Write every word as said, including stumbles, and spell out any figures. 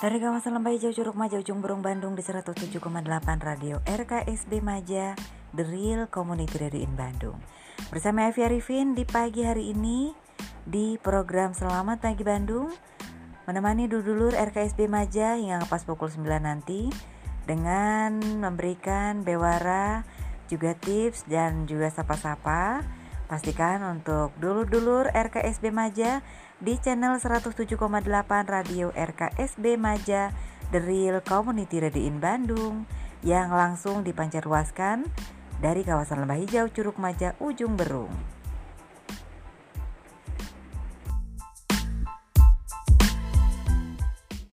Dari kawasan lembah hijau Curug Maja, Ujung Berung, Bandung di seratus tujuh koma delapan radio R K S B Maja, The Real Community Radio in Bandung. Bersama Evy Arifin di pagi hari ini di program Selamat Pagi Bandung, menemani dulur-dulur R K S B Maja hingga pas pukul sembilan nanti dengan memberikan bewara, juga tips dan juga sapa-sapa. Pastikan untuk dulur-dulur R K S B Maja di channel seratus tujuh koma delapan radio R K S B Maja, The Real Community Radio in Bandung, yang langsung dipancarluaskan dari kawasan lembah hijau Curug Maja, Ujung Berung.